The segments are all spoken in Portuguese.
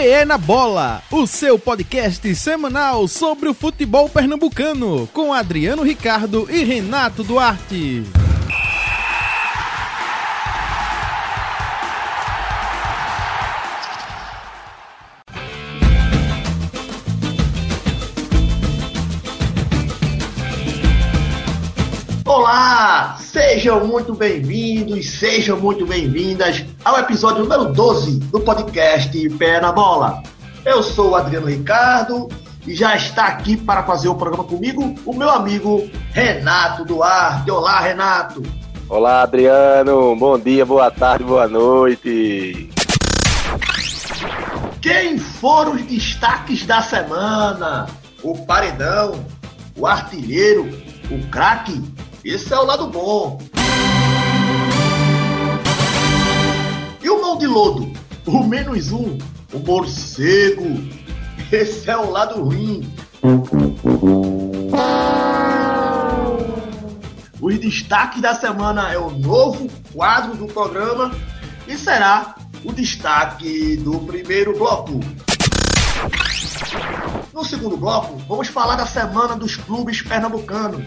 Pé na Bola, o seu podcast semanal sobre o futebol pernambucano, com Adriano Ricardo e Renato Duarte. Olá, sejam muito bem-vindos, sejam muito bem-vindas ao episódio número 12 do podcast Pé na Bola. Eu sou o Adriano Ricardo e já está aqui para fazer o programa comigo o meu amigo Renato Duarte. Olá, Renato. Olá, Adriano. Bom dia, boa tarde, boa noite. Quem foram os destaques da semana? O paredão, o artilheiro, o craque. Esse é o lado bom. E o mão de lodo? O menos um? O morcego? Esse é o lado ruim. Os destaques da semana é o novo quadro do programa e será o destaque do primeiro bloco. No segundo bloco, vamos falar da semana dos clubes pernambucanos.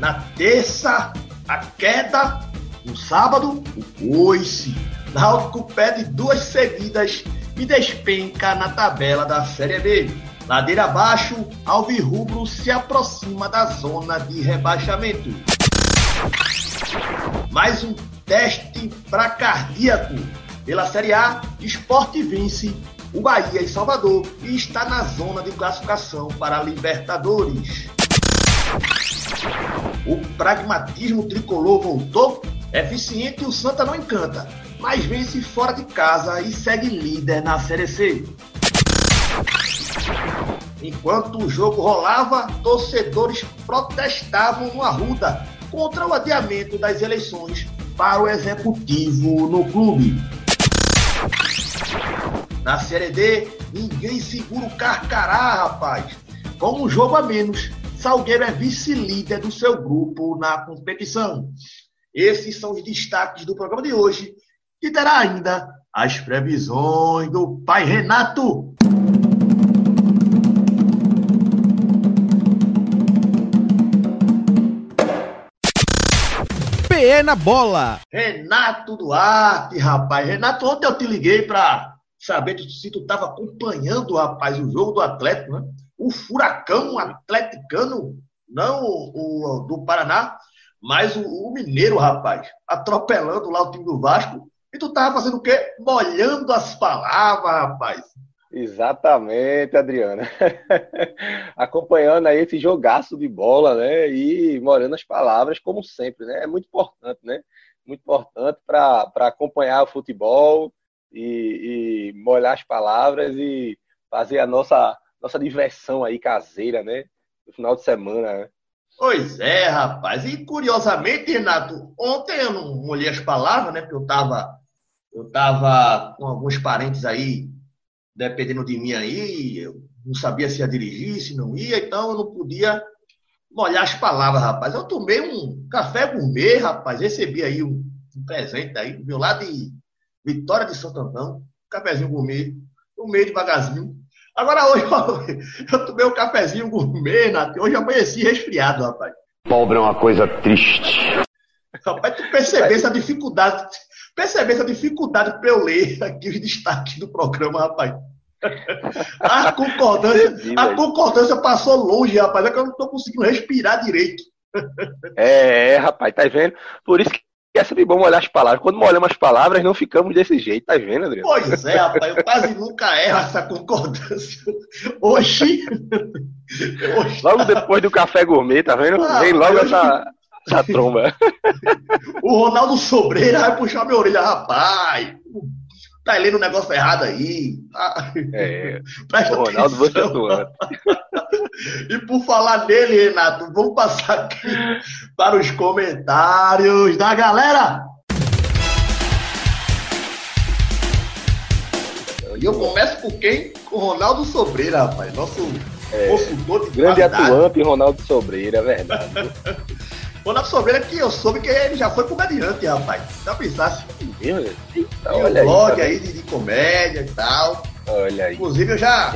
Na terça, a queda. No sábado, o coice. Náutico perde duas seguidas e despenca na tabela da Série B. Ladeira abaixo, Alvirrubro se aproxima da zona de rebaixamento. Mais um teste para cardíaco. Pela Série A, Sport vence o Bahia e Salvador e está na zona de classificação para a Libertadores. O pragmatismo tricolor voltou, eficiente o Santa não encanta, mas vence fora de casa e segue líder na Série C. Enquanto o jogo rolava, torcedores protestavam no Arruda contra o adiamento das eleições para o executivo no clube. Na Série D, ninguém segura o carcará, rapaz. Com um jogo a menos, Salgueiro é vice-líder do seu grupo na competição. Esses são os destaques do programa de hoje, que terá ainda as previsões do pai Renato. PE na Bola. Renato Duarte, rapaz. Renato, ontem eu te liguei para saber se tu estava acompanhando, rapaz, o jogo do Atlético, né? O furacão atleticano, não o do Paraná, mas o mineiro, rapaz, atropelando lá o time do Vasco. E tu tava fazendo o quê? Molhando as palavras, rapaz. Exatamente, Adriana. Acompanhando aí esse jogaço de bola, né? E molhando as palavras, como sempre, né? É muito importante, né? Muito importante para acompanhar o futebol e molhar as palavras e fazer a nossa diversão aí caseira, né? No final de semana, né? Pois é, rapaz. E curiosamente, Renato, ontem eu não molhei as palavras, né? Porque eu tava com alguns parentes aí, dependendo de mim aí, eu não sabia se ia dirigir, se não ia, então eu não podia molhar as palavras, rapaz. Eu tomei um café gourmet, rapaz. Recebi aí um presente aí, viu, lá de Vitória de Santo Antão, cafezinho gourmet, tomei devagarzinho. Agora hoje eu tomei um cafezinho gourmet, Nath. Hoje amanheci resfriado, rapaz. Pobre é uma coisa triste. Rapaz, tu percebesse a dificuldade pra eu ler aqui os destaques do programa, rapaz. A concordância passou longe, rapaz. É que eu não tô conseguindo respirar direito. É, rapaz, tá vendo? Por isso que é sempre bom molhar as palavras. Quando molhamos as palavras, não ficamos desse jeito, tá vendo, Adriano? Pois é, rapaz, eu quase nunca erro essa concordância. Hoje. Logo depois do café gourmet, tá vendo? Vem logo essa tromba. O Ronaldo Sobreira vai puxar minha orelha, rapaz. Tá lendo um negócio errado aí. É, presta atenção, Ronaldo, você atuando. E por falar dele, Renato, vamos passar aqui para os comentários da galera. E eu começo com quem? Com o Ronaldo Sobreira, rapaz. Nosso consultor de grande qualidade. Atuante, Ronaldo Sobreira, é verdade. Ronaldo Sobreira, que eu soube que ele já foi comediante, rapaz. Já pensasse. Tem um blog aí de comédia e tal. Olha aí. Inclusive, eu já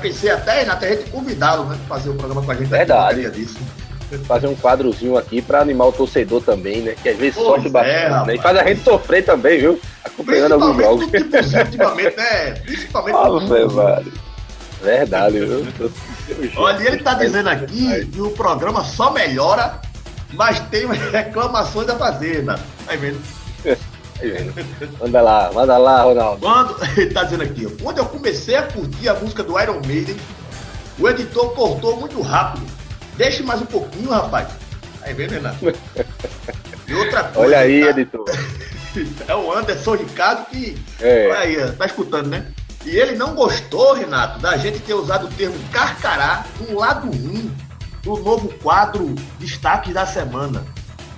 pensei até, Renato, a gente convidá-lo, né, pra fazer um programa com a gente. Verdade. Aqui, disso. Fazer um quadrozinho aqui pra animar o torcedor também, né? Que às vezes sofre bastante, né? E faz a gente sofrer também, viu? Acompanhando alguns jogos. Ultimamente, né? Principalmente Verdade, viu? Olha, ele tá dizendo aqui que o programa só melhora, mas tem reclamações a fazer, né? Aí mesmo. Manda lá, Ronaldo. Ele tá dizendo aqui, quando eu comecei a curtir a música do Iron Maiden, o editor cortou muito rápido. Deixe mais um pouquinho, rapaz. Aí vem, Renato. E outra coisa. Olha aí, tá... editor. É o Anderson Ricardo que aí, tá escutando, né? E ele não gostou, Renato, da gente ter usado o termo carcará no lado ruim do novo quadro Destaque da Semana.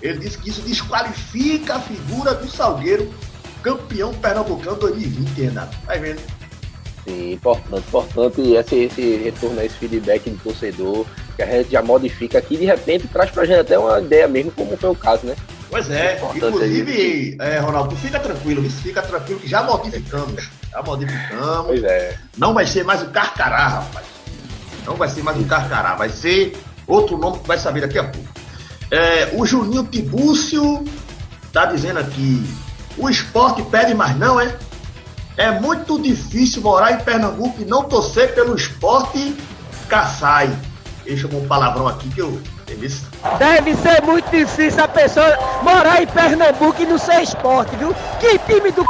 Ele disse que isso desqualifica a figura do Salgueiro, campeão pernambucano 2020, Renato. Vai vendo. Sim, importante esse retorno, esse feedback do torcedor, que a gente já modifica aqui, de repente traz pra gente até uma ideia mesmo, como foi o caso, né? Pois é, inclusive, Ronaldo, fica tranquilo que já modificamos. Pois é. Não vai ser mais o carcará, rapaz. Vai ser outro nome que vai saber daqui a pouco. O Juninho Tibúcio tá dizendo aqui, o Sport pede mais não, é? É muito difícil morar em Pernambuco e não torcer pelo Sport Kassai. Ele chamou um palavrão aqui que eu... Deve ser muito difícil a pessoa morar em Pernambuco e não ser Sport, viu? Que time do...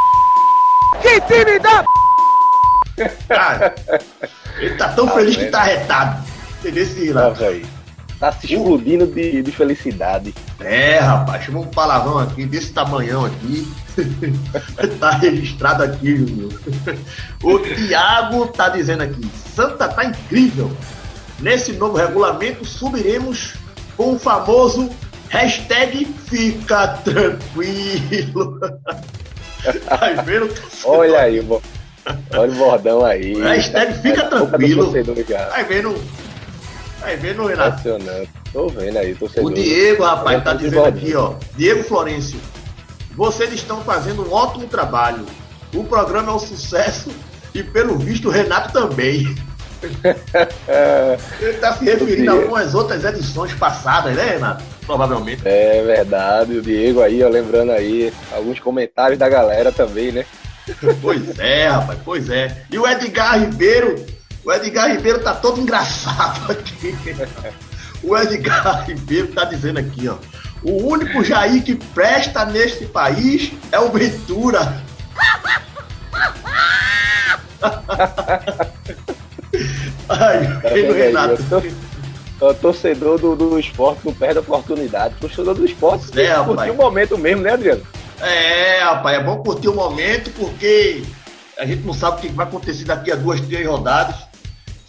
Que time da... Cara, ele tá tão feliz que tá retado. Entendeu esse relato aí? Tá se explodindo de felicidade. É, rapaz, chamou um palavrão aqui, desse tamanhão aqui. Tá registrado aqui, Juninho. O Thiago tá dizendo aqui, Santa tá incrível. Nesse novo regulamento, subiremos com o famoso hashtag Fica Tranquilo. Aí, olha aí, olha o bordão aí. Hashtag Fica Tranquilo. Aí vendo, Renato. Tô vendo aí, torcedor. O Diego, rapaz, tá dizendo aqui, ó. Diego Florencio, vocês estão fazendo um ótimo trabalho. O programa é um sucesso e, pelo visto, o Renato também. Ele tá se referindo a algumas outras edições passadas, né, Renato? Provavelmente. É verdade, o Diego aí, ó, lembrando aí alguns comentários da galera também, né? Pois é, rapaz, pois é. E o Edgar Ribeiro... O Edgar Ribeiro tá todo engraçado aqui. O Edgar Ribeiro tá dizendo aqui, ó. O único Jair que presta neste país é o Ventura. Ai, o Renato. O torcedor do Sport não perde a oportunidade. O torcedor do Sport tem que curtir o momento mesmo, né, Adriano? É, rapaz, é bom curtir o momento porque a gente não sabe o que vai acontecer daqui a 2, 3 rodadas.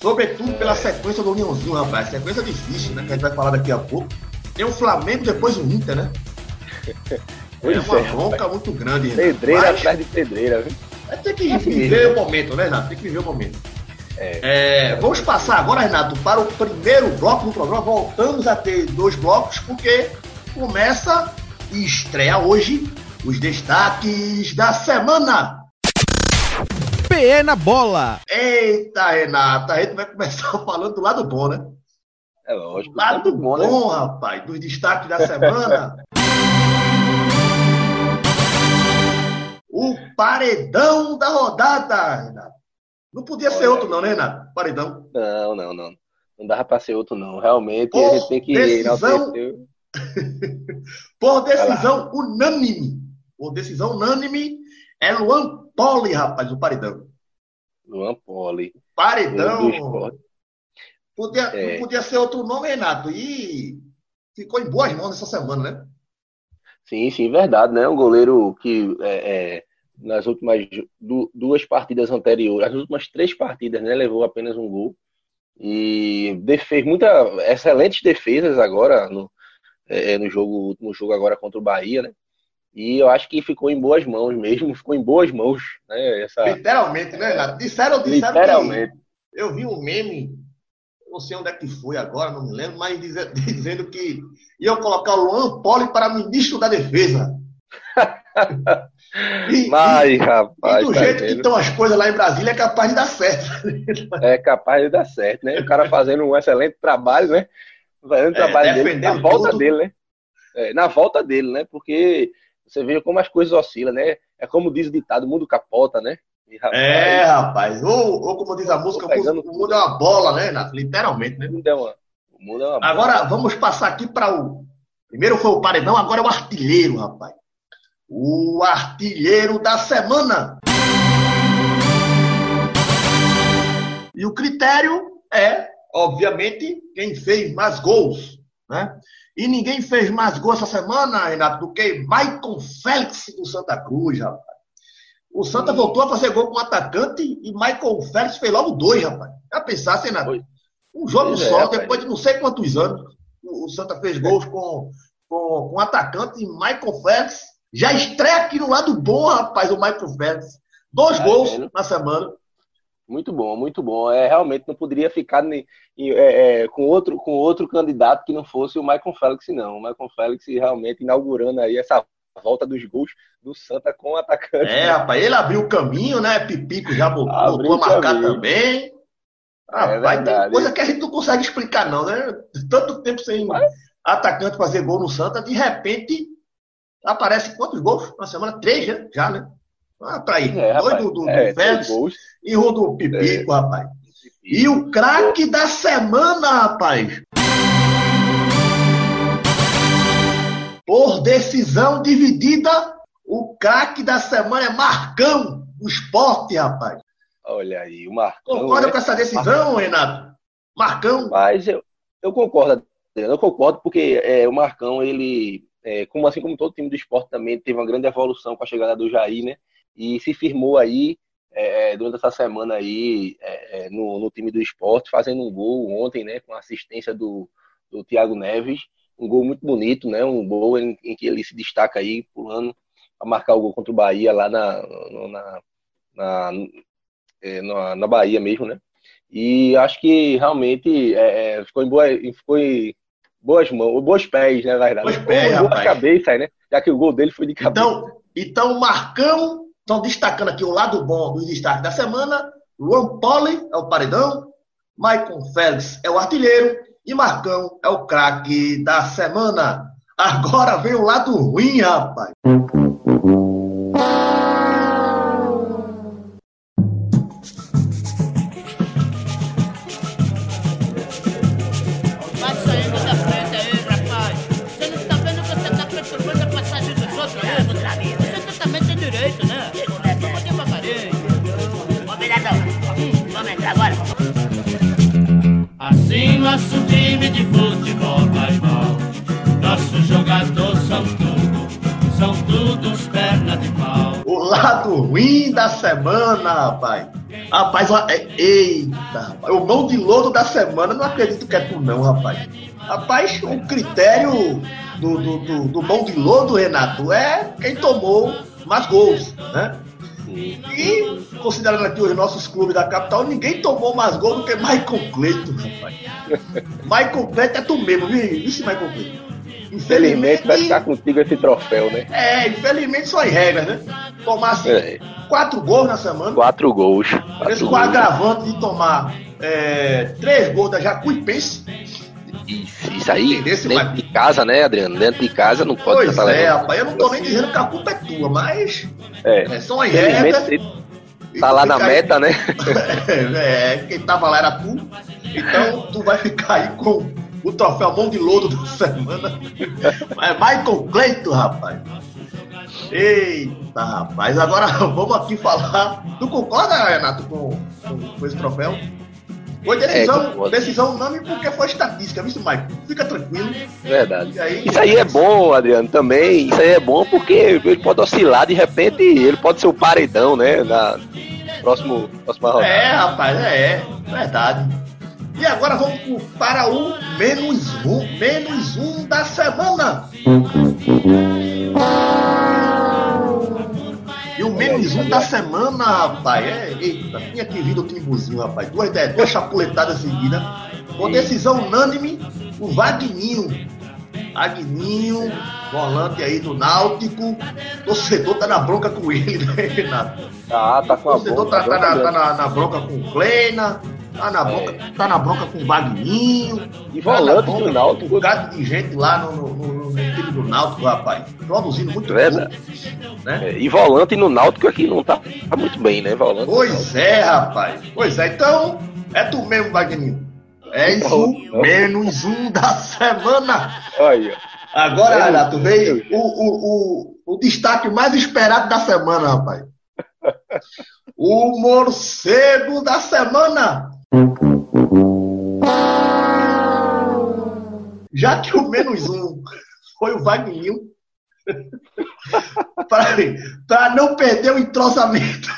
Sobretudo pela sequência do Uniãozinho, rapaz. Sequência difícil, né? Que a gente vai falar daqui a pouco. Tem o Flamengo, depois o Inter, né? É uma bronca muito grande, Renato. Pedreira atrás de pedreira, viu? Tem que viver o momento, né, Renato? Tem que viver o momento. Vamos passar agora, Renato, para o primeiro bloco do programa. Voltamos a ter 2 blocos, porque começa e estreia hoje os destaques da semana. Pé na Bola. Eita, Renata, a gente vai começar falando do lado bom, né? É lógico. Lado bom, né? Bom, rapaz, dos destaques da semana. O paredão da rodada, Renata. Não podia ser outro não, né, Renata? Paredão. Não. Não dava pra ser outro não. Realmente, a gente tem que... Por decisão unânime, é Luan Poli, rapaz, o paredão. Luan Poli. Paredão. Não podia ser outro nome, Renato. E ficou em boas mãos essa semana, né? Sim, verdade, né? Um goleiro que nas últimas 2 partidas anteriores, as últimas 3 partidas, né, levou apenas um gol. E fez excelentes defesas agora no jogo agora contra o Bahia, né? E eu acho que ficou em boas mãos, né? Literalmente, né, Renato? Disseram literalmente. Que eu vi um meme, não sei onde é que foi agora, não me lembro, mas dizendo que iam colocar o Luan Poli para ministro da Defesa. Mas, rapaz, e do jeito que estão as coisas lá em Brasília, é capaz de dar certo. É capaz de dar certo, né? O cara fazendo um excelente trabalho, né? Fazendo o trabalho dele, na volta tudo. Dele, né? Na volta dele, né? Porque você vê como as coisas oscilam, né? É como diz o ditado, o mundo capota, né? E, rapaz, ou como diz a música, o mundo é uma bola, né, Renato? Literalmente, né? O mundo é uma bola. Agora vamos passar aqui para o... Primeiro foi o paredão, agora é o artilheiro, rapaz. O artilheiro da semana. E o critério é, obviamente, quem fez mais gols, né? E ninguém fez mais gols essa semana, Renato, do que Maicon Félix do Santa Cruz, rapaz. O Santa voltou a fazer gol com o atacante e Michael Félix fez logo 2, rapaz. Já pensasse, Renato? Um jogo só, depois de não sei quantos anos, o Santa fez gols com o atacante e Michael Félix. Já estreia aqui no lado bom, rapaz, o Michael Félix. 2 gols na semana. Muito bom, muito bom. Realmente não poderia ficar com outro candidato que não fosse o Michael Félix, não. O Michael Félix realmente inaugurando aí essa volta dos gols do Santa com o atacante. Rapaz, ele abriu o caminho, né? Pipico já voltou a marcar também. Rapaz, tem coisa que a gente não consegue explicar, não, né? Tanto tempo sem atacante fazer gol no Santa, de repente aparece quantos gols na semana? 3 já, né? Pra ir. 2 do Félix e um do Pipico, rapaz. E o craque da semana, rapaz. Por decisão dividida, o craque da semana é Marcão, do Sport, rapaz. Olha aí, o Marcão... Concorda com essa decisão, Renato? Marcão? Mas eu concordo, Adriano. Eu concordo porque o Marcão, ele... assim como todo time do Sport também, teve uma grande evolução com a chegada do Jair, né? E se firmou aí, durante essa semana aí, no time do Sport, fazendo um gol ontem, né? Com a assistência do Thiago Neves. Um gol muito bonito, né? Um gol em que ele se destaca aí, pulando, a marcar o gol contra o Bahia lá na Bahia mesmo, né? E acho que realmente ficou em boas pés, né, na verdade? Boas pés, boas cabeças, né? Já que o gol dele foi de cabeça. Então Marcão, estão destacando aqui o lado bom dos destaques da semana. Luan Poli é o paredão, Maicon Félix é o artilheiro e Marcão é o craque da semana. Agora vem o lado ruim, rapaz. Assim nosso time de futebol vai mal. Nossos jogadores são tudo os pernas de pau. O lado ruim da semana, rapaz. Rapaz, eita, rapaz. O mão de lodo da semana, não acredito que é tu não, rapaz. Rapaz, o critério do mão de lodo, Renato, é quem tomou mais gols, né? E, considerando aqui os nossos clubes da capital, ninguém tomou mais gol do que Michael Cleiton, rapaz. Michael Cleiton é tu mesmo, viu? Isso, Michael Cleiton. Infelizmente vai ficar contigo esse troféu, né? Infelizmente só em regras, né? Tomar assim, 4 gols na semana. 4 gols. Esse com agravante de tomar 3 gols da Jacuipense. Isso aí, dentro de casa, né, Adriano? Dentro de casa não pode... Pois rapaz, eu não tô nem dizendo que a culpa é tua, mas... são as regras... Tá lá na meta, né? Quem tava lá era tu. Então, tu vai ficar aí com o troféu mão de lodo da semana. Mas Michael Cleiton, rapaz. Eita, rapaz. Agora vamos aqui falar... Tu concorda, Renato, com esse troféu? Foi decisão unânime porque foi estatística, viu, Michael? Fica tranquilo. Verdade. Aí, isso aí é bom, Adriano, também. Isso aí é bom porque ele pode oscilar, de repente, ele pode ser o paredão, né? Na próxima rodada. Rapaz, verdade. E agora vamos para o menos um da semana. E o menos um da semana, rapaz, tinha que vir do Timbuzinho, rapaz. Duas chapuletadas seguidas. Com decisão unânime, o Vagninho Vagninho, volante aí do Náutico. Torcedor tá na bronca com ele, né, Renato? Tá com a bronca. Torcedor tá na bronca com o Kleina, tá na bronca com o Vagninho. E volante do Náutico. Um bocado de gente lá no time do Náutico, rapaz. Produzindo muito bem. Né? E volante no Náutico aqui não tá muito bem, né? Volante. Pois é, rapaz. Pois é, então é tu mesmo, Vagninho. É isso, menos um da semana. Olha. Agora, Renato, veio o destaque mais esperado da semana, rapaz. O morcego da semana. Já que o menos um foi o Vagninho, para não perder o entrosamento.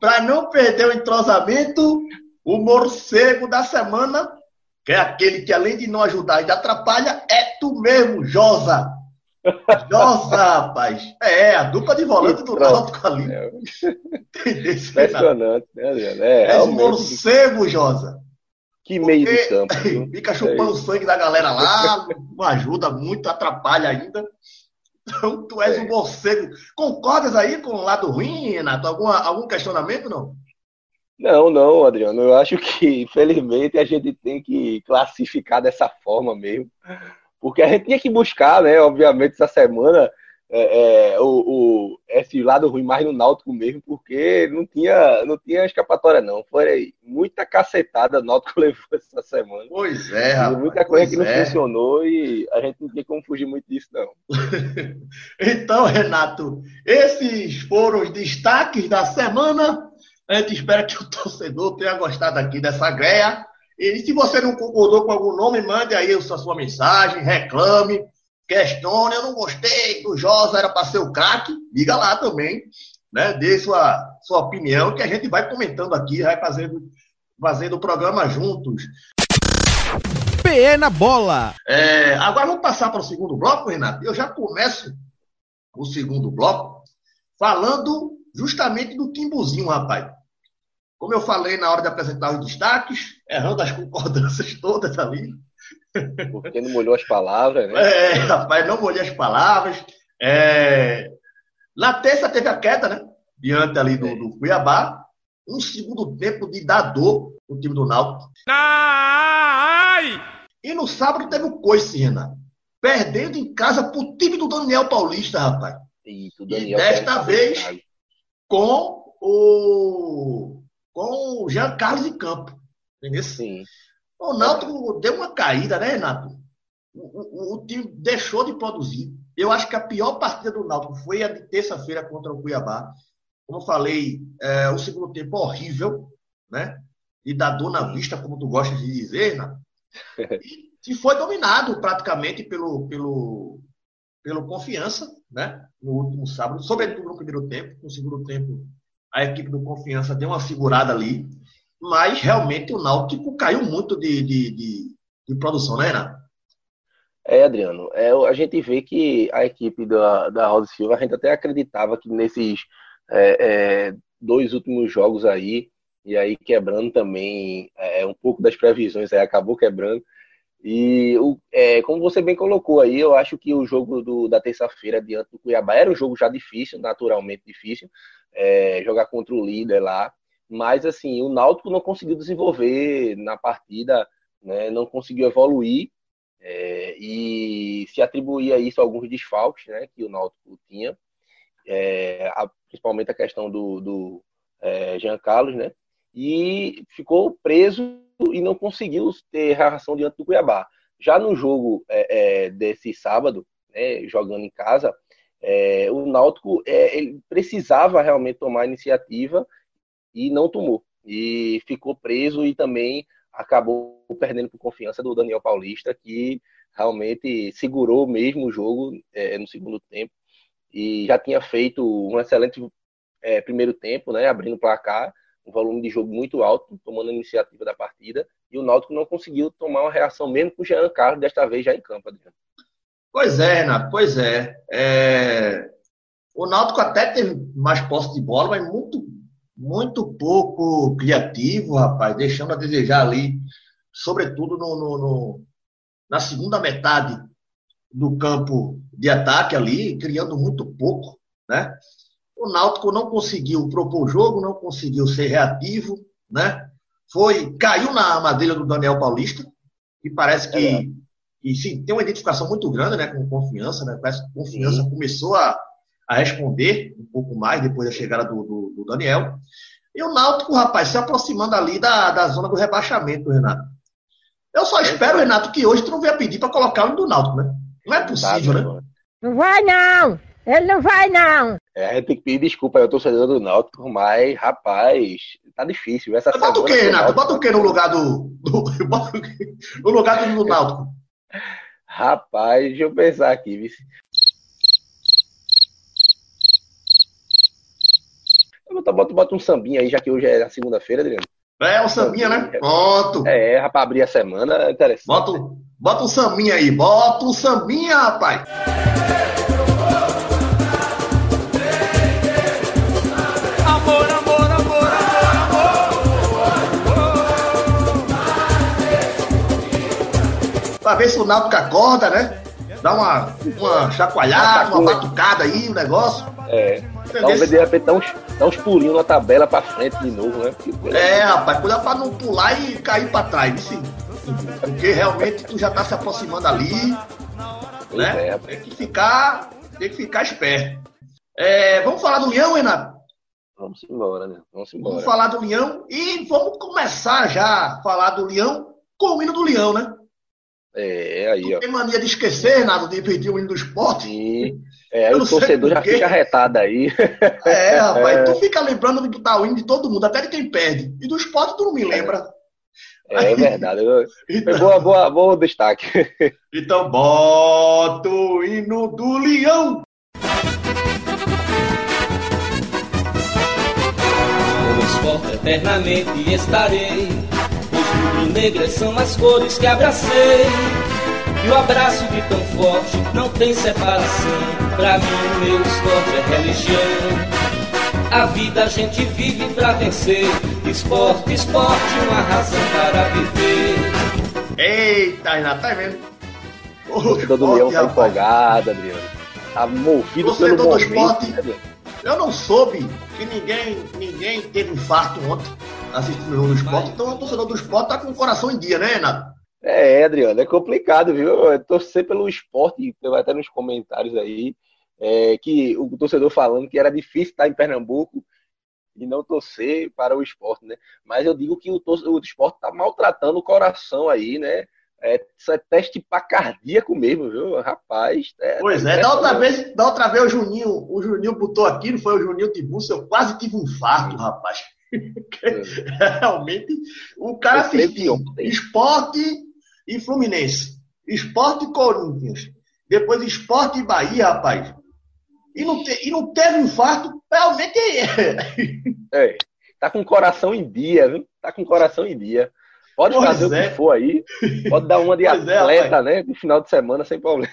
Para não perder o entrosamento, o morcego da semana, que é aquele que além de não ajudar ainda atrapalha, é tu mesmo, Josa. Josa, rapaz. É, a dupla de volante do Náutico ali. Impressionante, né, Adriano? É o morcego, Josa. Que meio de campo. Fica chupando o sangue da galera lá, não ajuda muito, atrapalha ainda. Então, tu és um morcego. Concordas aí com o lado ruim, Renato? Algum questionamento, não? Não, Adriano, eu acho que, infelizmente, a gente tem que classificar dessa forma mesmo, porque a gente tinha que buscar, né, obviamente, essa semana, esse lado ruim mais no Náutico mesmo, porque não tinha escapatória, não. Foi muita cacetada o Náutico levou essa semana. Pois é, rapaz. Muita coisa que não funcionou e a gente não tinha como fugir muito disso, não. Então, Renato, esses foram os destaques da semana. A gente espera que o torcedor tenha gostado aqui dessa greia. E se você não concordou com algum nome, mande aí a sua mensagem, reclame, questione. Eu não gostei do Josa, era para ser o craque. Diga lá também, né? Dê sua opinião, que a gente vai comentando aqui, vai fazendo o programa juntos. Pé na bola! Agora vamos passar para o segundo bloco, Renato. Eu já começo o segundo bloco falando justamente do Timbuzinho, rapaz. Como eu falei na hora de apresentar os destaques, errando as concordâncias todas ali. Porque não molhou as palavras, né? Rapaz, não molhei as palavras. Na terça teve a queda, né? Diante ali do Cuiabá. Um segundo tempo de dar dor no time do Náutico. E no sábado teve o coice, Renato. Perdendo em casa pro time do Daniel Paulista, rapaz. Isso, Daniel, e desta vez com o Jean Carlos em campo. Entendeu? Sim. O Náutico deu uma caída, né, Renato? O time deixou de produzir. Eu acho que a pior partida do Náutico foi a de terça-feira contra o Cuiabá. Como eu falei, o segundo tempo horrível, né? E da dor na vista, como tu gosta de dizer, Renato. E foi dominado praticamente pelo Confiança, né? No último sábado, sobretudo no primeiro tempo. No segundo tempo, a equipe do Confiança deu uma segurada ali, mas realmente o Náutico caiu muito de produção, né, Renato? Adriano, a gente vê que a equipe da Rosa Silva, a gente até acreditava que nesses dois últimos jogos aí, e aí quebrando também um pouco das previsões, aí acabou quebrando. E como você bem colocou aí, eu acho que o jogo da terça-feira diante do Cuiabá era um jogo já difícil, naturalmente difícil, jogar contra o líder lá, mas assim, o Náutico não conseguiu desenvolver na partida, né, não conseguiu evoluir, e se atribuía isso a alguns desfalques, né, que o Náutico tinha, principalmente a questão do Jean Carlos, né, e ficou preso e não conseguiu ter reação diante do Cuiabá. Já no jogo desse sábado, né, jogando em casa, o Náutico ele precisava realmente tomar a iniciativa e não tomou. E ficou preso e também acabou perdendo por Confiança do Daniel Paulista, que realmente segurou mesmo o jogo no segundo tempo. E já tinha feito um excelente primeiro tempo, né, abrindo o placar, um volume de jogo muito alto, tomando a iniciativa da partida, e o Náutico não conseguiu tomar uma reação mesmo com o Jean Carlos, desta vez já em campo, Adriano. Pois é, Renato, pois é. O Náutico até teve mais posse de bola, mas muito, muito pouco criativo, rapaz, deixando a desejar ali, sobretudo na segunda metade do campo de ataque ali, criando muito pouco, né? O Náutico não conseguiu propor o jogo, não conseguiu ser reativo, né? Caiu na armadilha do Daniel Paulista, que parece que sim, tem uma identificação muito grande, né, com Confiança, né? Parece que Confiança começou a responder um pouco mais depois da chegada do Daniel. E o Náutico, rapaz, se aproximando ali da zona do rebaixamento, Renato. Eu só espero, Renato, que hoje tu não venha pedir pra colocar o hino do Náutico, né? Não é possível, né? Não vai, não! Ele não vai, não! A gente tem que pedir desculpa, eu tô saindo do Náutico, mas, rapaz, tá difícil. Essa bota o quê, Renato? Bota o quê no lugar do Náutico? Rapaz, deixa eu pensar aqui, vice. Bota um sambinha aí, já que hoje é na segunda-feira, Adriano. É, um sambinha, né? Pronto. É, pra abrir a semana, é interessante. Bota um sambinha aí, bota um sambinha, rapaz. Pra ver se o Náutico acorda, né? Dá uma chacoalhada, uma batucada aí, o negócio. Talvez de repente dá uns pulinhos na tabela pra frente de novo, né? Rapaz, cuidado pra não pular e cair pra trás, sim. Porque realmente tu já tá se aproximando ali, né? Tem que ficar esperto. Vamos falar do Leão, Renato? Vamos embora, né? Vamos falar do Leão e vamos começar já a falar do Leão com o hino do Leão, né? Tu tem mania de esquecer, Renato, de pedir o hino do Sport? Sim. O torcedor já fica arretado aí. Rapaz, tu fica lembrando de botar o hino de todo mundo, até de quem perde. E do Sport tu não me lembra. É verdade. Então, boa destaque. Então, bota o hino do Leão. No Sport eternamente estarei. Os rubro-negras são as cores que abracei. E o abraço de tão forte não tem separação. Pra mim o meu esporte é religião. A vida a gente vive pra vencer. Esporte, esporte, uma razão para viver. Eita, Renato, tá vendo? O torcedor do Leão tá empolgado, Adriano. Tá movido pelo momento. O torcedor do Esporte, né? Eu não soube que ninguém teve infarto ontem assistindo o jogo do Esporte. Então o torcedor do Esporte tá com o coração em dia, né, Renato? Adriano, é complicado, viu? Torcer pelo Esporte, até nos comentários aí, que o torcedor falando que era difícil estar em Pernambuco e não torcer para o Esporte, né? Mas eu digo que o Esporte está maltratando o coração aí, né? Isso é teste para cardíaco mesmo, viu? Rapaz... Da outra vez o Juninho botou aqui, não foi o Juninho Tiburcio, eu quase tive um infarto, rapaz. Realmente, o cara assistiu Esporte e Fluminense, Esporte e Corinthians, depois Esporte e Bahia, rapaz, e não teve infarto, realmente tá com o coração em dia, viu? Tá com o coração em dia. Pode fazer o que for aí, pode dar uma de atleta, né? No final de semana, sem problema.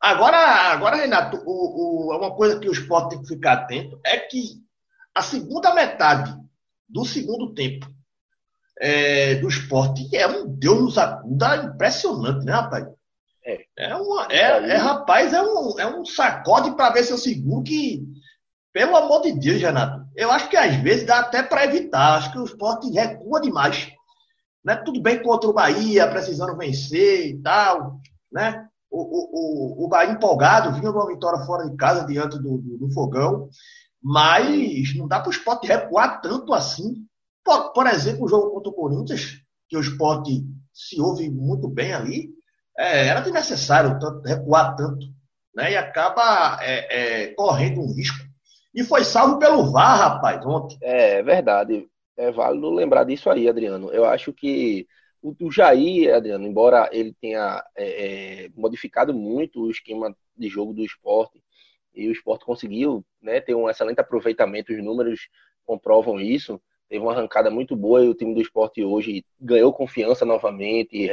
Agora Renato, uma coisa que o Sport tem que ficar atento é que a segunda metade do segundo tempo do Sport um Deus nos acuda impressionante, né, rapaz? É um sacode para ver se eu seguro que, pelo amor de Deus, Renato, eu acho que às vezes dá até para evitar. Acho que o Sport recua demais, né? Tudo bem contra o Bahia, precisando vencer e tal, né? O Bahia empolgado, vinha uma vitória fora de casa diante do Fogão. Mas não dá para o Sport recuar tanto assim. Por exemplo, o jogo contra o Corinthians, que o Sport se ouve muito bem ali, era desnecessário recuar tanto, né? E acaba correndo um risco. E foi salvo pelo VAR, rapaz, ontem. É verdade. É válido lembrar disso aí, Adriano. Eu acho que o Jair, Adriano, embora ele tenha modificado muito o esquema de jogo do Sport, e o Sport conseguiu, né, ter um excelente aproveitamento, os números comprovam isso, teve uma arrancada muito boa e o time do Sport hoje ganhou confiança novamente,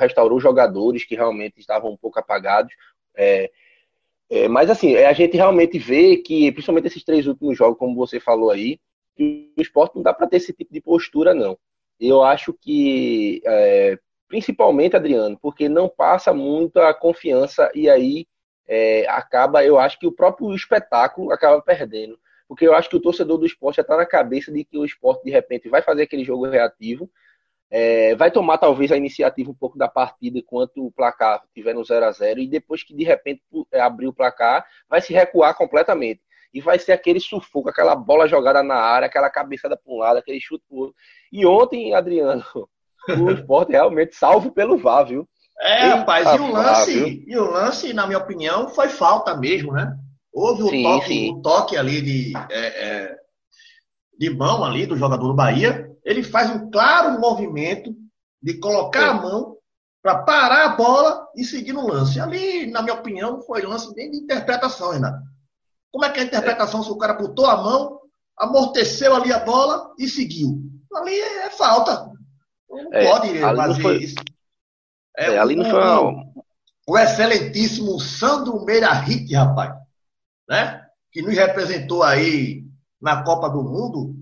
restaurou jogadores que realmente estavam um pouco apagados, mas assim, a gente realmente vê que, principalmente esses três últimos jogos, como você falou aí, que o Sport não dá para ter esse tipo de postura, não. Eu acho que principalmente Adriano, porque não passa muito a confiança e aí acaba, eu acho que o próprio espetáculo acaba perdendo. Porque eu acho que o torcedor do Sport já está na cabeça de que o Sport, de repente, vai fazer aquele jogo reativo, vai tomar, talvez, a iniciativa um pouco da partida enquanto o placar estiver no 0x0 e depois que, de repente, abrir o placar, vai se recuar completamente. E vai ser aquele sufoco, aquela bola jogada na área, aquela cabeçada para um lado, aquele chute para o outro. E ontem, Adriano, o Sport realmente salvo pelo VAR, viu? Rapaz, e o lance, na minha opinião, foi falta mesmo, né? Houve um toque ali de mão ali do jogador do Bahia. Ele faz um claro movimento de colocar a mão para parar a bola e seguir no lance. Ali, na minha opinião, foi lance bem de interpretação, Renato. Como é que é a interpretação se o cara botou a mão, amorteceu ali a bola e seguiu? Ali é falta. Não pode fazer isso. Ali não foi o excelentíssimo Sandro Meirahit, rapaz. Né? Que nos representou aí na Copa do Mundo,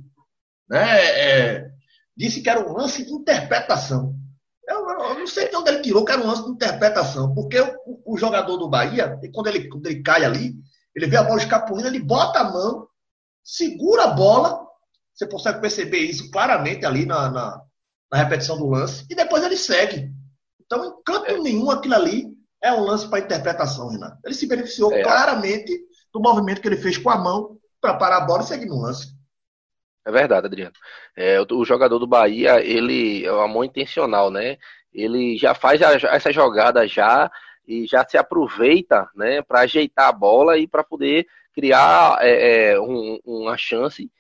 né? Disse que era um lance de interpretação. Eu não sei de onde ele tirou que era um lance de interpretação, porque o jogador do Bahia, quando ele cai ali, ele vê a bola escapulindo, ele bota a mão, segura a bola, você consegue perceber isso claramente ali na repetição do lance, e depois ele segue. Então, em canto nenhum, aquilo ali é um lance para interpretação, Renato. Ele se beneficiou claramente do movimento que ele fez com a mão para parar a bola e seguir no lance. É verdade, Adriano. O jogador do Bahia, ele é uma mão intencional, né? Ele já faz essa jogada e já se aproveita, né, para ajeitar a bola e para poder criar uma chance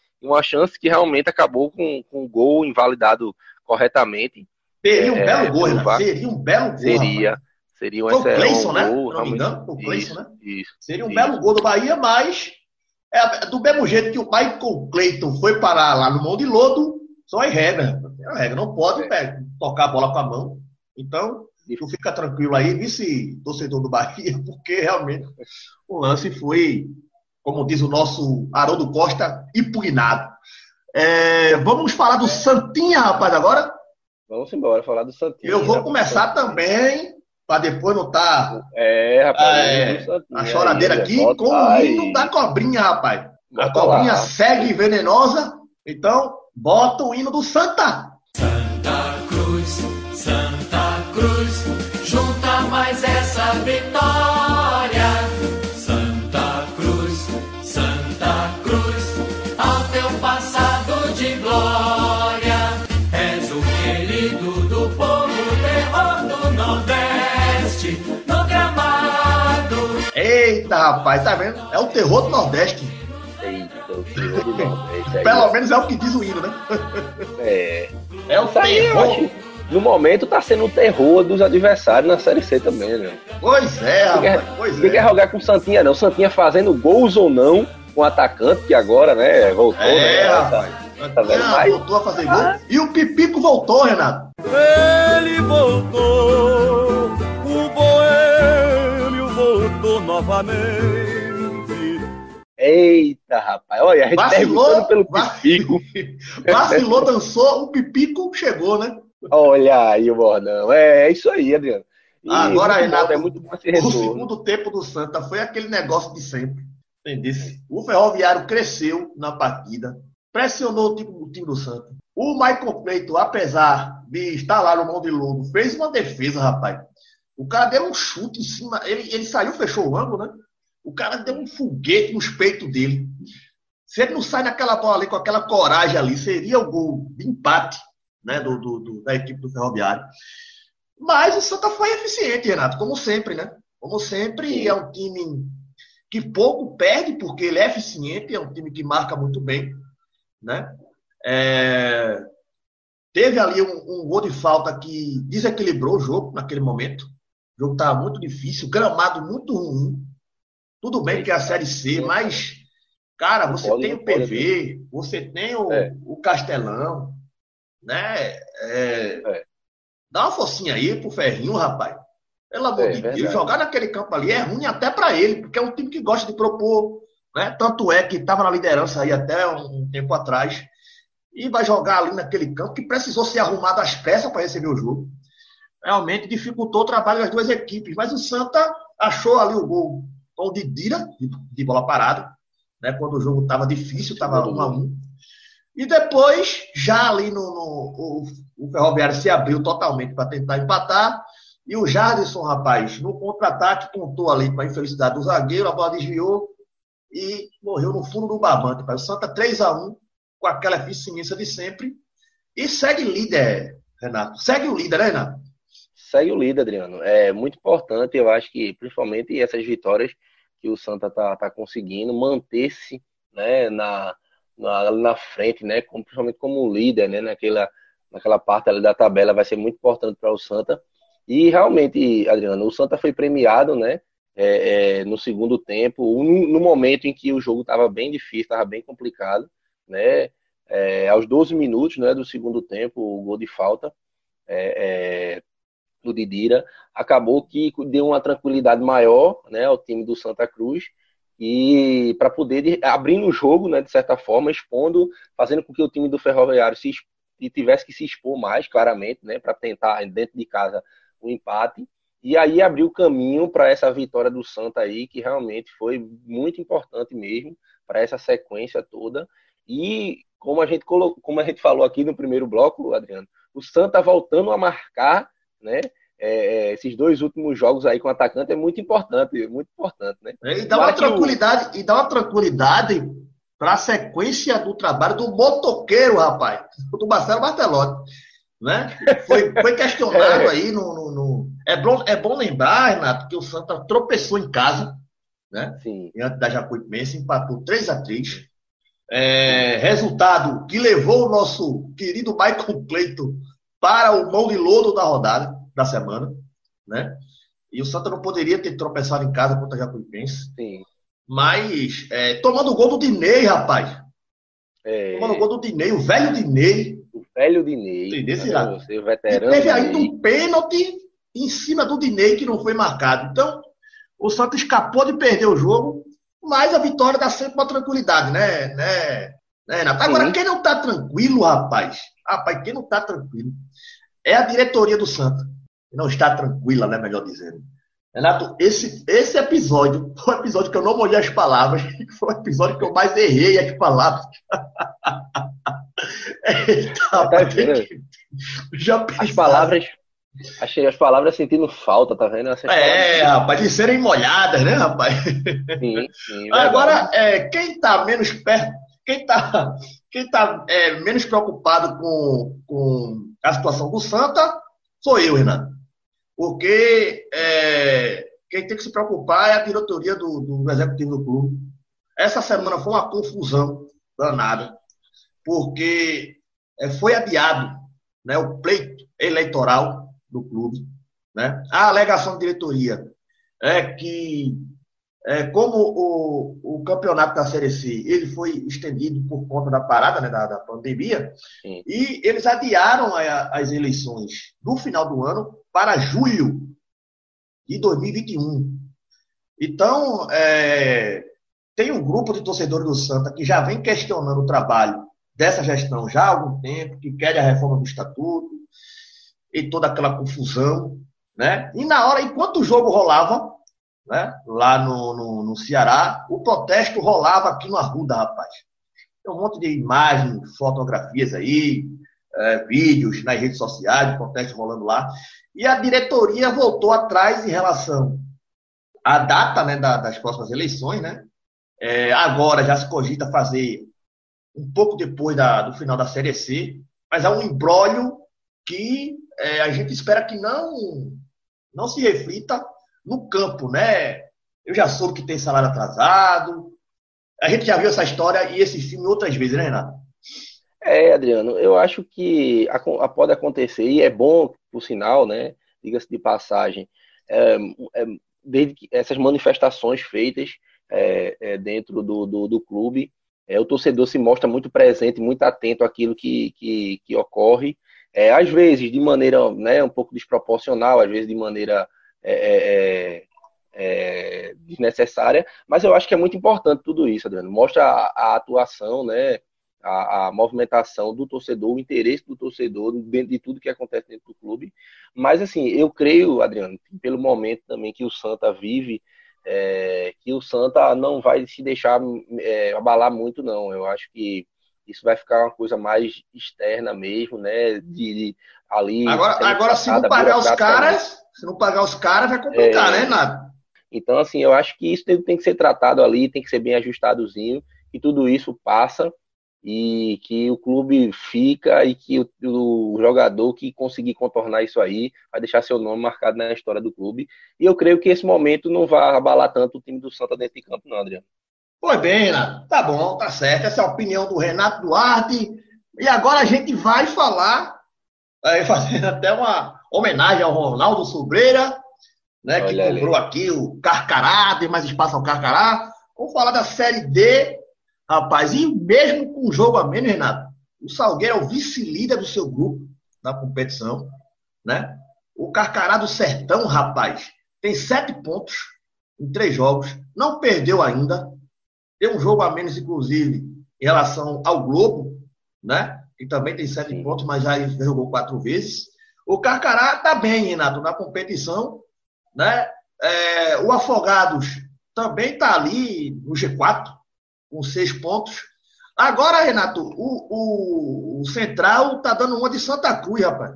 que realmente acabou com um gol invalidado corretamente. Seria um belo gol, né? Seria um belo gol. Seria um Cleiton, né? Gol, não me engano, o Cleiton, né? Isso, seria um belo gol do Bahia, mas do mesmo jeito que o Michael Cleiton foi parar lá no mão de lodo, só é regra. Não pode tocar a bola com a mão. Então, fica tranquilo aí, vice-torcedor do Bahia, porque realmente o lance foi, como diz o nosso Haroldo Costa, impugnado. Vamos falar do Santinha, rapaz, agora? Vamos embora, falar do Santinha. Eu vou começar também... Pra depois não tá a choradeira aqui com o hino da cobrinha, rapaz. A cobrinha segue venenosa, então bota o hino do Santa. Santa Cruz, junta mais essa vitória. Santa Cruz, ao teu passado de glória. És o querido do povo, terror do Nordeste. No gramado. Eita, rapaz, tá vendo? É o terror do Nordeste. Eita, o terror do Nordeste. Pelo menos é o que diz o hino, né? É o terror. No momento tá sendo o terror dos adversários na Série C também, né? Pois é, rapaz. Não quer rogar com o Santinha, não. O Santinha fazendo gols ou não com o atacante, que agora, né, voltou. Rapaz. Tá vendo? Mas... voltou a fazer gol. E o Pipico voltou, Renato. Ele voltou. Novamente. Eita, rapaz, olha, a gente vacilou pelo Pipico. Vacilou, dançou, o Pipico chegou, né? Olha aí o bordão. É isso aí, Adriano. E agora, Renato, muito bom esse retorno. O segundo tempo do Santa foi aquele negócio de sempre. Entendesse? O Ferroviário cresceu na partida, pressionou o time do Santa. O Michael Cleiton, apesar de estar lá no mão de lobo, fez uma defesa, rapaz. O cara deu um chute em cima, ele saiu, fechou o ângulo, né? O cara deu um foguete nos peitos dele. Se ele não sai naquela bola ali, com aquela coragem ali, seria o gol de empate, né, da equipe do Ferroviário. Mas o Santa foi eficiente, Renato, como sempre, né? Como sempre, é um time que pouco perde, porque ele é eficiente, é um time que marca muito bem, né? Teve ali um gol de falta que desequilibrou o jogo naquele momento. O jogo estava muito difícil, gramado muito ruim. Tudo bem que é a Série C, mas, cara, você tem o PV, você tem o Castelão, né? Dá uma focinha aí pro Ferrinho, rapaz. Pelo amor de Deus, jogar naquele campo ali é ruim até para ele, porque é um time que gosta de propor, né? Tanto é que estava na liderança aí até um tempo atrás e vai jogar ali naquele campo que precisou ser arrumado às peças para receber o jogo. realmente dificultou o trabalho das duas equipes, mas o Santa achou ali o gol de Dira, de bola parada, né, quando o jogo estava difícil, estava 1-1. E depois, já ali o Ferroviário se abriu totalmente para tentar empatar, e o Jarderson, rapaz, no contra-ataque, pontou ali para a infelicidade do zagueiro, a bola desviou e morreu no fundo do barbante. O Santa 3-1, com aquela eficiência de sempre, e segue líder, Renato. Segue o líder, né, Renato? Segue o líder, Adriano. É muito importante, eu acho que, principalmente essas vitórias que o Santa tá conseguindo, manter-se, né, na frente, né, principalmente como líder, né, naquela parte ali da tabela, vai ser muito importante para o Santa. E realmente, Adriano, o Santa foi premiado, né, no segundo tempo, no momento em que o jogo estava bem difícil, estava bem complicado, né, aos 12 minutos, né, do segundo tempo, o gol de falta do Didira acabou que deu uma tranquilidade maior, né, ao time do Santa Cruz, e para poder abrindo o jogo, né, de certa forma, expondo, fazendo com que o time do Ferroviário tivesse que se expor mais, claramente, né, para tentar dentro de casa o empate, e aí abriu o caminho para essa vitória do Santa aí, que realmente foi muito importante mesmo para essa sequência toda. E como a gente falou aqui no primeiro bloco, Adriano, o Santa voltando a marcar, né, esses dois últimos jogos aí com o atacante é muito importante, né? E dá uma tranquilidade, para a sequência do trabalho do motoqueiro, rapaz, do Marcelo Bartelotti, né? Foi questionado aí no... É bom lembrar, Renato, que o Santa tropeçou em casa, né? Sim. Diante da Jacuipense, empatou 3-3. Resultado que levou o nosso querido Michael Cleiton para o mão de lodo da rodada, da semana, né? E o Santa não poderia ter tropeçado em casa contra a Jacuipense. Sim. Mas, tomando o gol do Dinei, rapaz. Tomando o gol do Dinei, o velho Dinei. O velho Dinei. Você, o veterano. E teve ainda um pênalti em cima do Dinei que não foi marcado. Então, o Santa escapou de perder o jogo, mas a vitória dá sempre uma tranquilidade, né, Renato? Agora, quem não tá tranquilo, rapaz, quem não tá tranquilo é a diretoria do Santa. Não está tranquila, né, melhor dizendo. Renato, esse episódio foi um episódio que eu não molhei as palavras, foi um episódio que eu mais errei as palavras. Achei as palavras sentindo falta, tá vendo? Rapaz, de serem molhadas, né, rapaz? Sim, agora, quem tá menos perto, quem tá menos preocupado com a situação do Santa sou eu, Renato. Porque quem tem que se preocupar é a diretoria do executivo do clube. Essa semana foi uma confusão danada, porque foi adiado, né, o pleito eleitoral do clube, né? A alegação da diretoria é que, como o campeonato da Série C ele foi estendido por conta da parada, né, da pandemia, sim, e eles adiaram as eleições do final do ano para julho de 2021. Então, tem um grupo de torcedores do Santa que já vem questionando o trabalho dessa gestão já há algum tempo, que quer a reforma do estatuto e toda aquela confusão, né? E na hora, enquanto o jogo rolava, né, lá no Ceará, o protesto rolava aqui no Arruda, rapaz. Tem um monte de imagens, fotografias aí, vídeos nas redes sociais, protesto rolando lá. E a diretoria voltou atrás em relação à data, né, das próximas eleições, né? Agora já se cogita fazer um pouco depois do final da Série C, mas é um imbróglio que a gente espera que não se reflita no campo, né? Eu já soube que tem salário atrasado. A gente já viu essa história e esse filme outras vezes, né, Renato? Adriano, eu acho que pode acontecer, e é bom, por sinal, né? Diga-se de passagem, desde que essas manifestações feitas dentro do clube, o torcedor se mostra muito presente, muito atento àquilo que ocorre. Às vezes de maneira, né, um pouco desproporcional, às vezes de maneira desnecessária, mas eu acho que é muito importante tudo isso, Adriano. Mostra a atuação, né, a movimentação do torcedor, o interesse do torcedor dentro de tudo que acontece dentro do clube. Mas assim, eu creio, Adriano, pelo momento também que o Santa vive, que o Santa não vai se deixar abalar muito, não. Eu acho que isso vai ficar uma coisa mais externa mesmo, né? De ali. Agora se não pagar os caras, vai complicar, né, Renato? Então, assim, eu acho que isso tem que ser tratado ali, tem que ser bem ajustadozinho, e tudo isso passa, e que o clube fica, e que o jogador que conseguir contornar isso aí vai deixar seu nome marcado na história do clube. E eu creio que esse momento não vai abalar tanto o time do Santa dentro de campo, não, Adriano. Pois bem, Renato, tá bom, tá certo. Essa é a opinião do Renato Duarte. E agora a gente vai falar, fazendo até uma homenagem ao Ronaldo Sobreira, né, que comprou aqui o Carcará, tem mais espaço ao Carcará. Vamos falar da Série D, rapaz. E mesmo com o jogo a menos, Renato, o Salgueiro é o vice-líder do seu grupo na competição, né? O Carcará do Sertão, rapaz, tem 7 pontos em 3 jogos, não perdeu ainda. Tem um jogo a menos, inclusive, em relação ao Globo, né? Que também tem 7 pontos, mas já jogou 4 vezes. O Carcará tá bem, Renato, na competição, né? O Afogados também tá ali no G4, com 6 pontos. Agora, Renato, o Central tá dando uma de Santa Cruz, rapaz.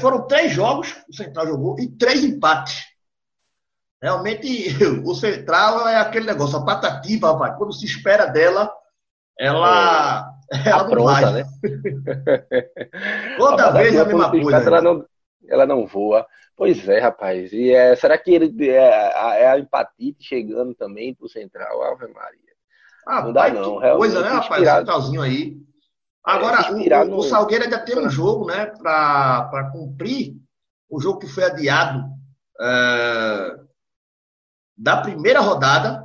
Foram 3 jogos que o Central jogou e 3 empates. Realmente, o Central é aquele negócio, a patativa, rapaz. Quando se espera dela, ela não vai. Né? Toda vez a mesma coisa. Ela não voa. Pois é, rapaz. E será que a empatite chegando também pro Central? Ave Maria. Não dá, não. Que coisa, né, rapaz? O Centralzinho aí. Agora, o Salgueiro ainda tem um jogo, né, para cumprir. O jogo que foi adiado. Da primeira rodada,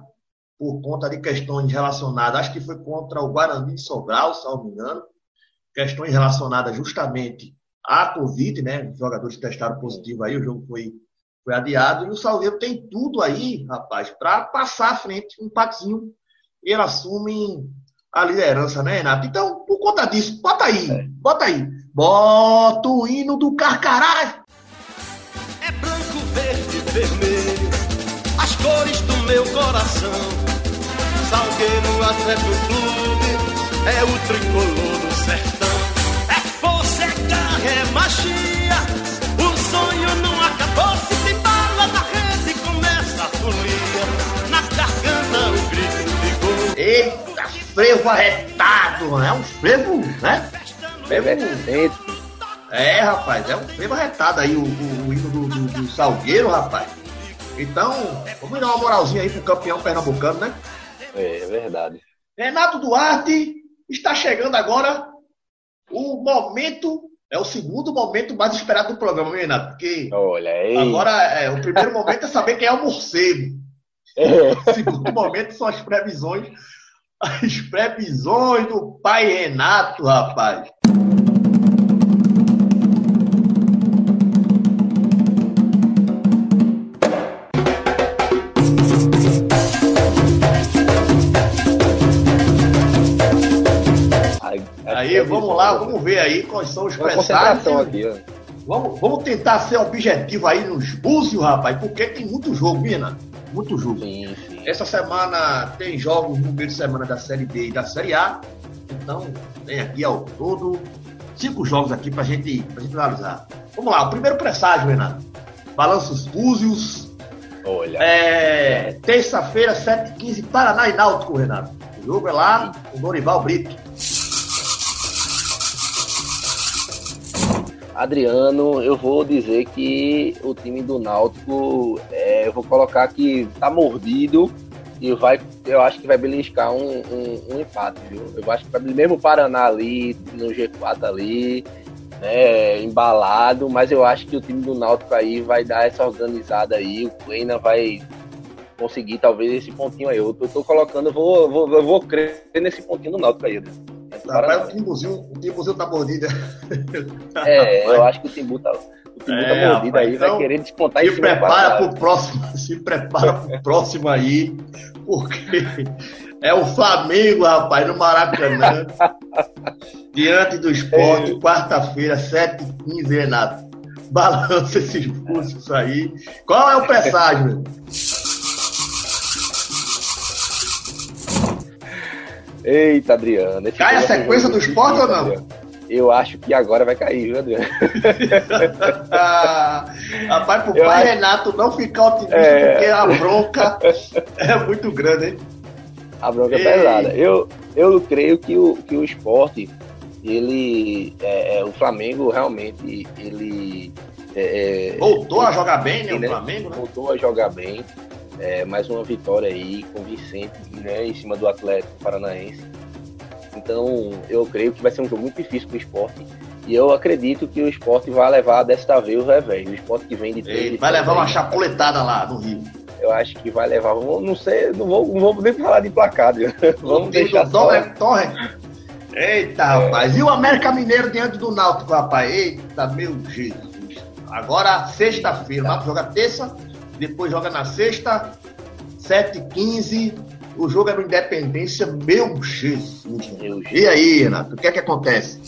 por conta de questões relacionadas, acho que foi contra o Guarani de Sobral, se não me engano, questões relacionadas justamente à Covid, né? Os jogadores testaram positivo aí, o jogo foi adiado, e o Salgueiro tem tudo aí, rapaz, para passar à frente, um empatezinho, e ele assume a liderança, né, Renato? Então, por conta disso, bota o hino do Carcará! É branco, verde, vermelho, as cores do meu coração. Salgueiro Atlético Clube é o tricolor do sertão. É força, é garra, é magia. O sonho não acabou. Se tem bala na rede, começa a folia. Na garganta o grito de gol. Eita, frevo arretado, né? Um frevo, né? Rapaz, é um frevo arretado aí o hino do Salgueiro, rapaz. Então, vamos dar uma moralzinha aí pro campeão pernambucano, né? É verdade. Renato Duarte, está chegando agora o momento, é o segundo momento mais esperado do programa, hein, Renato? Porque olha aí. Agora, o primeiro momento é saber quem é o morcego. O segundo momento são as previsões. As previsões do pai Renato, rapaz. Aí, vamos lá, vamos ver aí quais são os pesados. Vamos tentar ser objetivo aí nos búzios, rapaz, porque tem muito jogo, Mina. Muito jogo. Sim. Essa semana tem jogos no meio de semana da Série B e da Série A. Então, tem aqui ao todo 5 jogos aqui pra gente analisar. Vamos lá, o primeiro presságio, Renato. Balança os búzios. Olha. Terça-feira, 7h15, Paraná e Náutico, Renato. O jogo é lá, o Dorival Brito. Adriano, eu vou dizer que o time do Náutico, eu vou colocar que tá mordido e eu acho que vai beliscar um empate, viu? Eu acho que mesmo o Paraná ali, no G4 ali, né, embalado, mas eu acho que o time do Náutico aí vai dar essa organizada aí, o Kleina vai conseguir talvez esse pontinho aí. Eu tô colocando, eu vou crer nesse pontinho do Náutico aí, né? Rapaz, o Timbuzinho tá mordido. Eu acho que o Timbu tá mordido, rapaz, aí, então, vai querer descontar isso. Se prepara pro próximo aí, porque É o Flamengo, rapaz, no Maracanã. Diante do Sport, quarta-feira, 7h15, Renato. Balança esses pulsos aí. Qual é o presságio, meu? Eita, Adriano. Cai a sequência do Sport ou não? Adriano. Eu acho que agora vai cair, viu, Adriano? Rapaz, pro pai Renato não ficar otimista, porque a bronca é muito grande, hein? A bronca é pesada. Eu creio que o esporte, o Flamengo realmente, voltou a jogar bem, né? O Flamengo, né? Voltou a jogar bem. Mais uma vitória aí, convincente, né? Em cima do Atlético Paranaense. Então, eu creio que vai ser um jogo muito difícil para o Sport. E eu acredito que o Sport vai levar desta vez o revés. O Sport que vem de três. Vai levar uma chapuletada lá no Rio. Eu acho que vai levar. Não sei, não vamos nem falar de placar. Vamos deixar só. Torre. Eita, rapaz. E o América Mineiro diante do Náutico, rapaz? Eita, meu Jesus. Agora, sexta-feira. O Náutico joga terça, depois joga na sexta, 7h15. O jogo é no Independência, meu Jesus. E aí, Renato, o que é que acontece?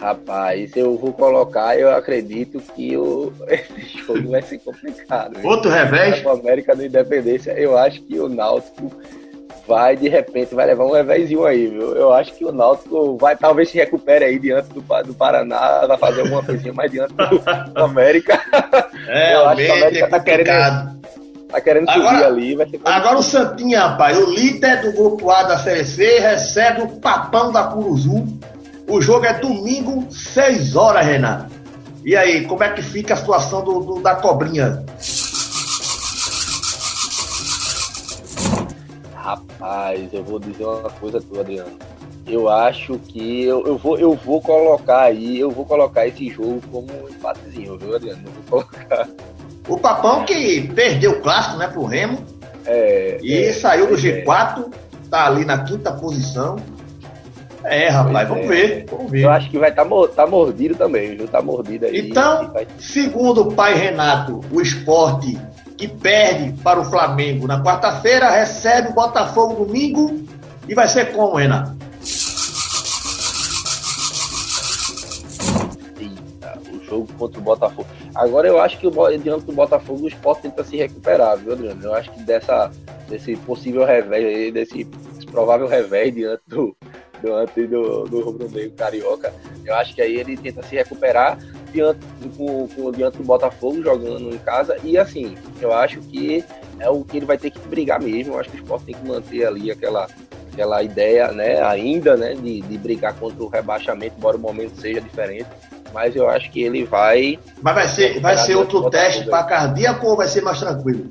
Rapaz, eu vou colocar, eu acredito que esse jogo vai ser complicado. Outro revés? O América do Independência, eu acho que o Náutico vai, de repente, vai levar um revézinho aí, viu? Eu acho que o Náutico vai, talvez se recupere aí diante do Paraná, vai fazer alguma coisinha mais diante do América. Eu acho que o América tá querendo agora, subir ali. Vai ser agora o Santinha, rapaz, o líder do grupo A da Série C, recebe o papão da Curuzu. O jogo é domingo, 6 horas, Renato. E aí, como é que fica a situação da cobrinha? Rapaz, eu vou dizer uma coisa tua, Adriano. Eu acho que eu vou colocar esse jogo como um empatezinho, viu, Adriano? Eu vou colocar. O Papão que perdeu o clássico, né, pro Remo. Saiu do G4, tá ali na quinta posição. Rapaz, vamos ver. Eu acho que vai tá mordido também, viu? Tá mordido aí. Então, segundo o pai Renato, o Sport que perde para o Flamengo na quarta-feira, recebe o Botafogo domingo e vai ser como, Renato? Eita, o jogo contra o Botafogo. Agora eu acho que diante do Botafogo o Sport tenta se recuperar, viu, Adriano? Eu acho que desse possível revés, desse provável revés diante do rubro-negro carioca, eu acho que aí ele tenta se recuperar diante do Botafogo jogando em casa, e assim, eu acho que é o que ele vai ter que brigar mesmo. Eu acho que o Sport tem que manter ali aquela ideia, né, ainda, né, de brigar contra o rebaixamento, embora o momento seja diferente, mas eu acho que ele vai... Mas vai ser outro teste para cardíaco ou vai ser mais tranquilo?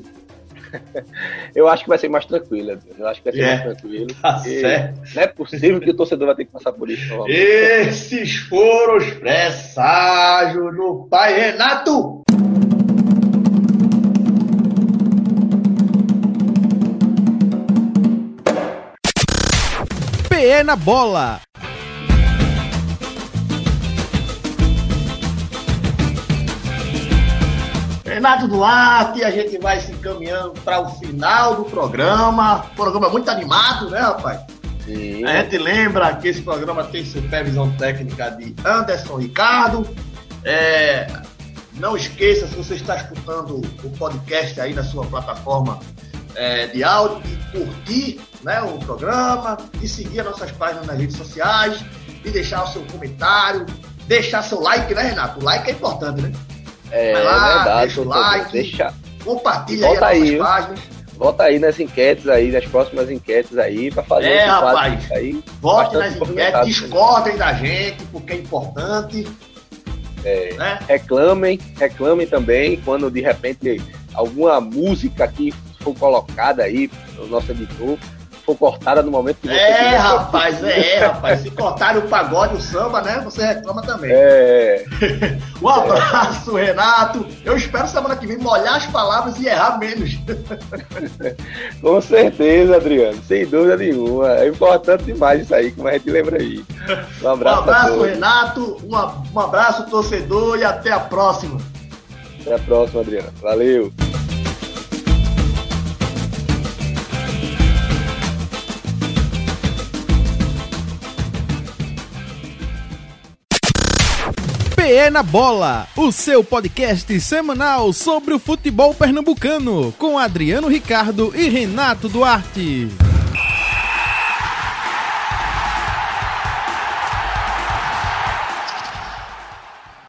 Eu acho que vai ser mais tranquilo, eu acho que vai ser mais tranquilo. Tá certo. Não é possível que o torcedor vai ter que passar por isso novamente. Esses foram os presságios do pai Renato. Pé na bola. Renato Duarte, a gente vai se encaminhando para o final do programa. O programa é muito animado, né, rapaz? Sim. A gente lembra que esse programa tem supervisão técnica de Anderson Ricardo. Não esqueça, se você está escutando o podcast aí na sua plataforma de áudio, de curtir, né, o programa, de seguir as nossas páginas nas redes sociais, de deixar o seu comentário, deixar seu like, né, Renato? O like é importante, né? Vai lá, verdade, deixa o like, compartilha aí as páginas. Vota aí nas enquetes aí, nas próximas enquetes aí, pra fazer esse quadro aí. Vote nas enquetes, discordem da gente, porque é importante. Né? Reclamem também, quando de repente alguma música que for colocada aí pelo nosso editor for cortada no momento que você quiser. Rapaz, se cortarem o pagode, o samba, né, você reclama também. Um abraço, Renato. Eu espero semana que vem molhar as palavras e errar menos. Com certeza, Adriano, sem dúvida nenhuma. É importante demais isso aí, como a gente lembra aí. Um abraço Renato, um abraço, torcedor, e até a próxima. Até a próxima, Adriano. Valeu. Pé na Bola, o seu podcast semanal sobre o futebol pernambucano, com Adriano Ricardo e Renato Duarte.